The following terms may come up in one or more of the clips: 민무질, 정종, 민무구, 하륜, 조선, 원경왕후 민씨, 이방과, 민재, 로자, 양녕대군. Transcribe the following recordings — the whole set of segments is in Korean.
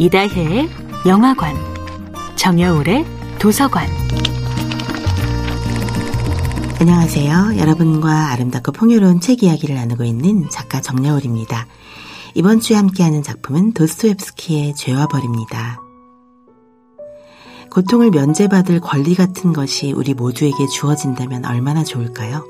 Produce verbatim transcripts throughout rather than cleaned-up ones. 이다혜의 영화관, 정여울의 도서관. 안녕하세요. 여러분과 아름답고 풍요로운 책 이야기를 나누고 있는 작가 정여울입니다. 이번 주에 함께하는 작품은 도스토옙스키의 죄와 벌입니다. 고통을 면제받을 권리 같은 것이 우리 모두에게 주어진다면 얼마나 좋을까요?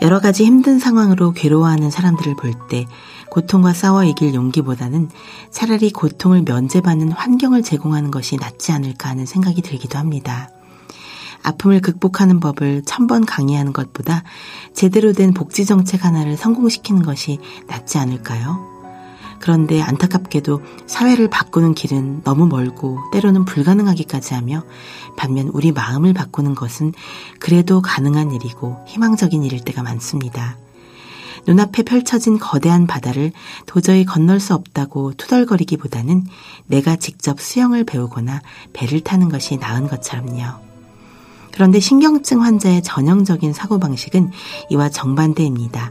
여러 가지 힘든 상황으로 괴로워하는 사람들을 볼 때 고통과 싸워 이길 용기보다는 차라리 고통을 면제받는 환경을 제공하는 것이 낫지 않을까 하는 생각이 들기도 합니다. 아픔을 극복하는 법을 천번 강의하는 것보다 제대로 된 복지 정책 하나를 성공시키는 것이 낫지 않을까요? 그런데 안타깝게도 사회를 바꾸는 길은 너무 멀고 때로는 불가능하기까지 하며, 반면 우리 마음을 바꾸는 것은 그래도 가능한 일이고 희망적인 일일 때가 많습니다. 눈앞에 펼쳐진 거대한 바다를 도저히 건널 수 없다고 투덜거리기보다는 내가 직접 수영을 배우거나 배를 타는 것이 나은 것처럼요. 그런데 신경증 환자의 전형적인 사고방식은 이와 정반대입니다.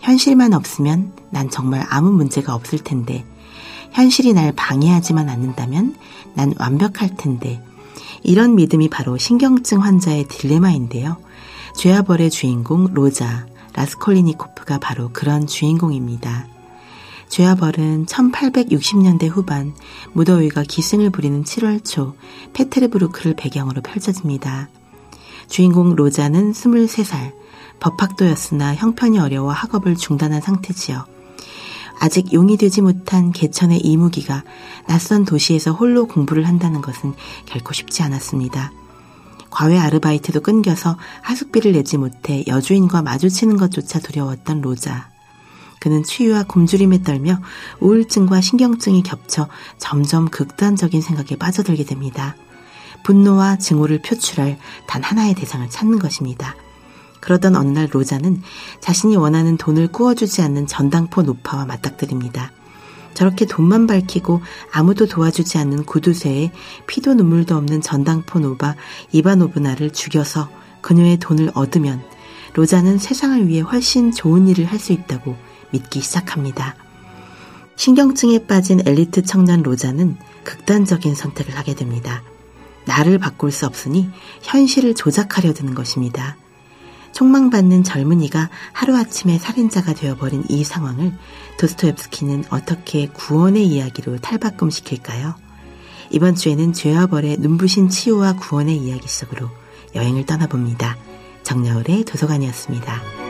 현실만 없으면 난 정말 아무 문제가 없을 텐데, 현실이 날 방해하지만 않는다면 난 완벽할 텐데, 이런 믿음이 바로 신경증 환자의 딜레마인데요. 죄와 벌의 주인공 로자, 라스콜리니코프가 바로 그런 주인공입니다. 죄와 벌은 천팔백육십 년대 후반 무더위가 기승을 부리는 칠월 초 페테르부르크를 배경으로 펼쳐집니다. 주인공 로자는 스물세 살, 법학도였으나 형편이 어려워 학업을 중단한 상태지요. 아직 용이 되지 못한 개천의 이무기가 낯선 도시에서 홀로 공부를 한다는 것은 결코 쉽지 않았습니다. 과외 아르바이트도 끊겨서 하숙비를 내지 못해 여주인과 마주치는 것조차 두려웠던 로자. 그는 추위와 굶주림에 떨며 우울증과 신경증이 겹쳐 점점 극단적인 생각에 빠져들게 됩니다. 분노와 증오를 표출할 단 하나의 대상을 찾는 것입니다. 그러던 어느 날 로자는 자신이 원하는 돈을 꾸어주지 않는 전당포 노파와 맞닥뜨립니다. 저렇게 돈만 밝히고 아무도 도와주지 않는 구두쇠에 피도 눈물도 없는 전당포 노바 이바노브나를 죽여서 그녀의 돈을 얻으면 로자는 세상을 위해 훨씬 좋은 일을 할 수 있다고 믿기 시작합니다. 신경증에 빠진 엘리트 청년 로자는 극단적인 선택을 하게 됩니다. 나를 바꿀 수 없으니 현실을 조작하려 드는 것입니다. 촉망받는 젊은이가 하루아침에 살인자가 되어버린 이 상황을 도스토옙스키는 어떻게 구원의 이야기로 탈바꿈시킬까요? 이번 주에는 죄와 벌의 눈부신 치유와 구원의 이야기 속으로 여행을 떠나봅니다. 정여울의 도서관이었습니다.